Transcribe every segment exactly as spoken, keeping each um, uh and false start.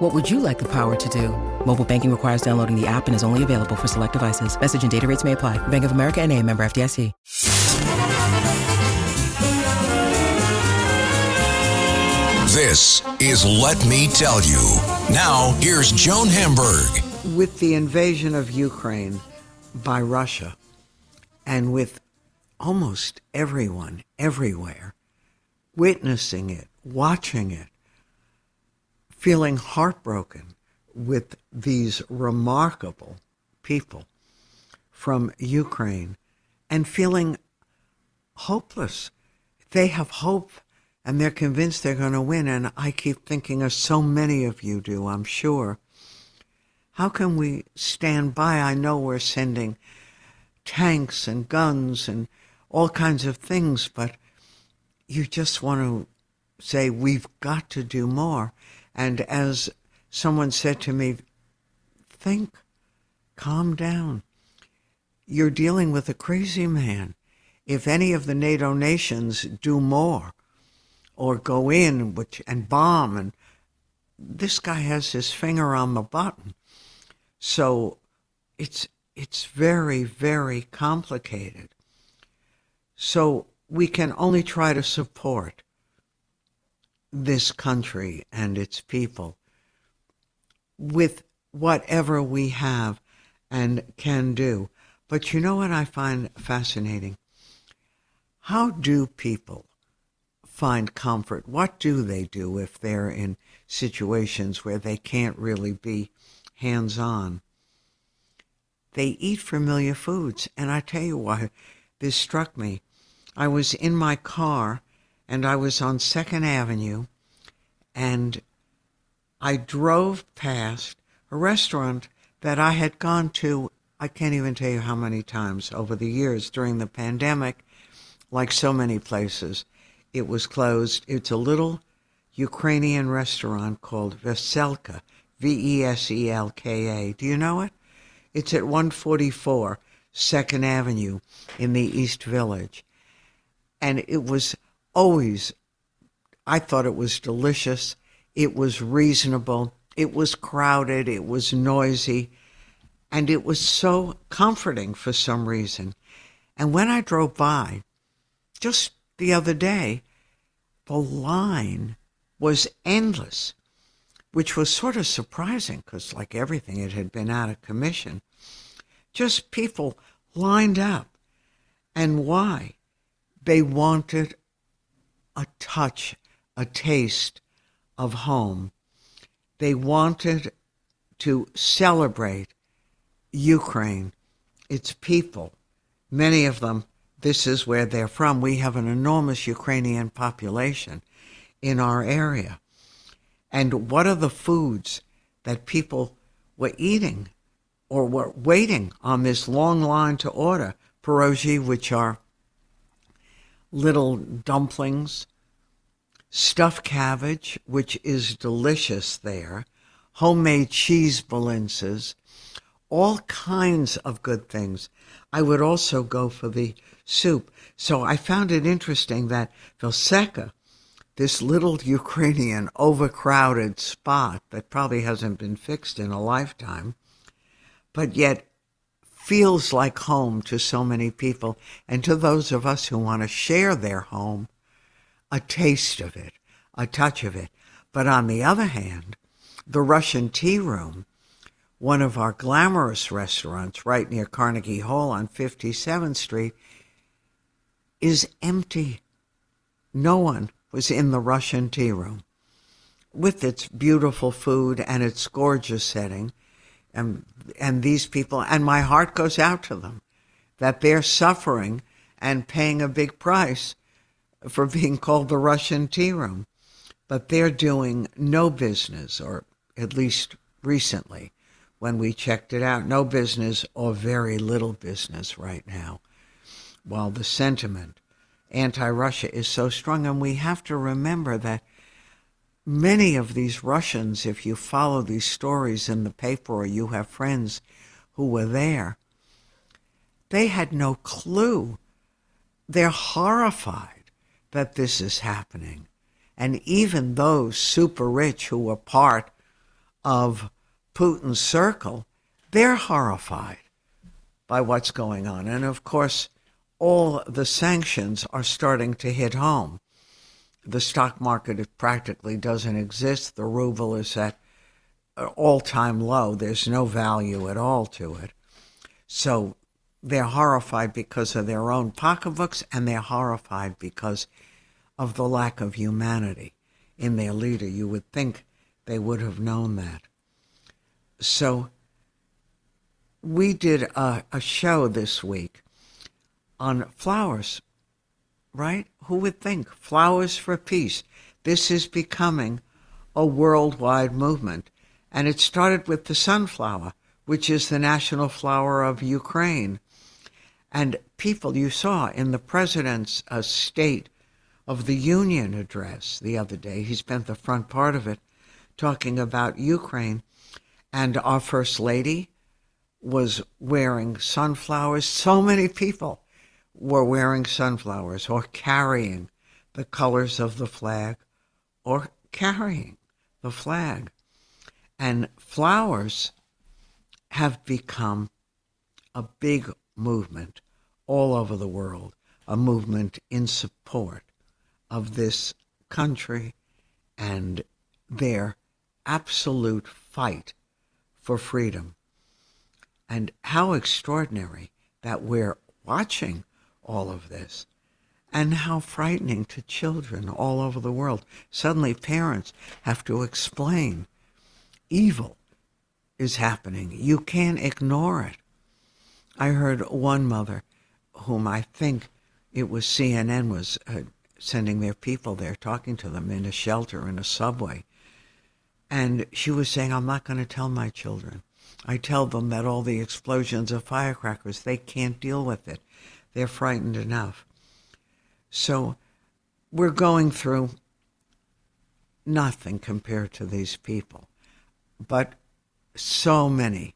What would you like the power to do? Mobile banking requires downloading the app and is only available for select devices. Message and data rates may apply. Bank of America N A, member F D I C. This is Let Me Tell You. Now, here's Joan Hamburg. With the invasion of Ukraine by Russia, and with almost everyone everywhere witnessing it, watching it, feeling heartbroken with these remarkable people from Ukraine and feeling hopeless. They have hope and they're convinced they're going to win. And I keep thinking, as so many of you do, I'm sure, how can we stand by? I know we're sending tanks and guns and all kinds of things, but you just want to say, we've got to do more. And as someone said to me, think, calm down. You're dealing with a crazy man. If any of the NATO nations do more or go in which, and bomb, and this guy has his finger on the button. So it's it's very, very complicated. So we can only try to support this country and its people with whatever we have and can do. But you know what I find fascinating? How do people find comfort? What do they do if they're in situations where they can't really be hands-on? They eat familiar foods. And I tell you why this struck me. I was in my car, and I was on Second Avenue, and I drove past a restaurant that I had gone to, I can't even tell you how many times over the years during the pandemic. Like so many places, it was closed. It's a little Ukrainian restaurant called Veselka, V E S E L K A. Do you know it? It's at one forty-four Second Avenue in the East Village. And it was always, I thought it was delicious. It was reasonable. It was crowded. It was noisy. And it was so comforting for some reason. And when I drove by, just the other day, the line was endless, which was sort of surprising because, like everything, it had been out of commission. Just people lined up. And why? They wanted a touch, a taste of home. They wanted to celebrate Ukraine, its people. Many of them, this is where they're from. We have an enormous Ukrainian population in our area. And what are the foods that people were eating or were waiting on this long line to order? Pierogi, which are little dumplings, stuffed cabbage, which is delicious there, homemade cheese balances, all kinds of good things. I would also go for the soup. So I found it interesting that Veselka, this little Ukrainian overcrowded spot that probably hasn't been fixed in a lifetime, but yet feels like home to so many people, and to those of us who want to share their home, a taste of it, a touch of it. But on the other hand, the Russian Tea Room, one of our glamorous restaurants right near Carnegie Hall on fifty-seventh Street, is empty. No one was in the Russian Tea Room. With its beautiful food and its gorgeous setting, And, and these people, and my heart goes out to them, that they're suffering and paying a big price for being called the Russian Tea Room. But they're doing no business, or at least recently when we checked it out, no business or very little business right now while the sentiment anti-Russia is so strong. And we have to remember that many of these Russians, if you follow these stories in the paper or you have friends who were there, they had no clue. They're horrified that this is happening. And even those super rich who were part of Putin's circle, they're horrified by what's going on. And of course, all the sanctions are starting to hit home. The stock market practically doesn't exist. The ruble is at an all-time low. There's no value at all to it. So they're horrified because of their own pocketbooks, and they're horrified because of the lack of humanity in their leader. You would think they would have known that. So we did a, a show this week on flowers, right? Who would think? Flowers for Peace. This is becoming a worldwide movement. And it started with the sunflower, which is the national flower of Ukraine. And people, you saw in the president's uh, State of the Union address the other day, he spent the front part of it talking about Ukraine. And our First Lady was wearing sunflowers. So many people were wearing sunflowers or carrying the colors of the flag or carrying the flag. And flowers have become a big movement all over the world, a movement in support of this country and their absolute fight for freedom. And how extraordinary that we're watching all of this, and how frightening to children all over the world. Suddenly parents have to explain evil is happening. You can't ignore it. I heard one mother whom I think it was C N N was uh, sending their people there, talking to them in a shelter, in a subway. And she was saying, I'm not going to tell my children. I tell them that all the explosions of firecrackers, they can't deal with it. They're frightened enough. So we're going through nothing compared to these people. But so many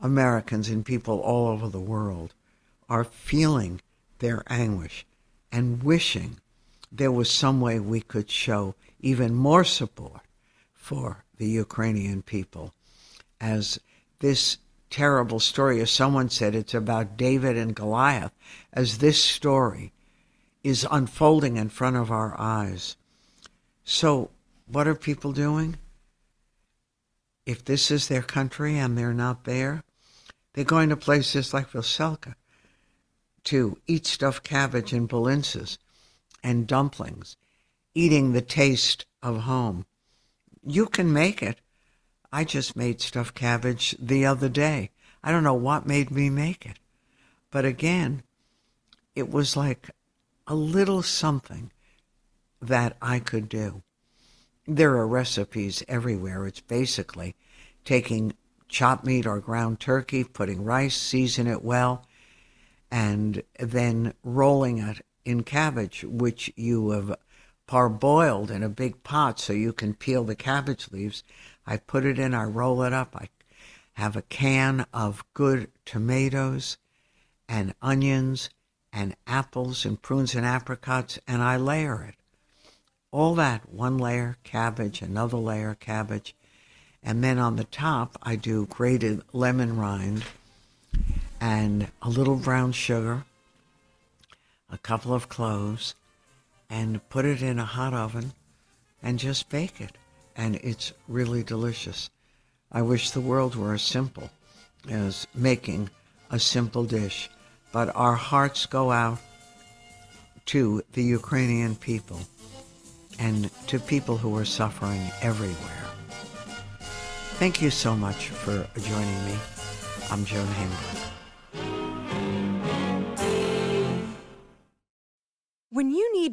Americans and people all over the world are feeling their anguish and wishing there was some way we could show even more support for the Ukrainian people. As this terrible story, as someone said, it's about David and Goliath. As this story is unfolding in front of our eyes. So what are people doing? If this is their country and they're not there, they're going to places like Veselka to eat stuffed cabbage and balinces and dumplings, eating the taste of home. You can make it. I just made stuffed cabbage the other day. I don't know what made me make it. But again, it was like a little something that I could do. There are recipes everywhere. It's basically taking chopped meat or ground turkey, putting rice, season it well, and then rolling it in cabbage, which you have parboiled in a big pot so you can peel the cabbage leaves. I put it in, I roll it up, I have a can of good tomatoes and onions and apples and prunes and apricots, and I layer it. All that, one layer cabbage, another layer cabbage, and then on the top I do grated lemon rind and a little brown sugar, a couple of cloves, and put it in a hot oven and just bake it. And it's really delicious. I wish the world were as simple as making a simple dish. But our hearts go out to the Ukrainian people and to people who are suffering everywhere. Thank you so much for joining me. I'm Joan Hamburg. When you need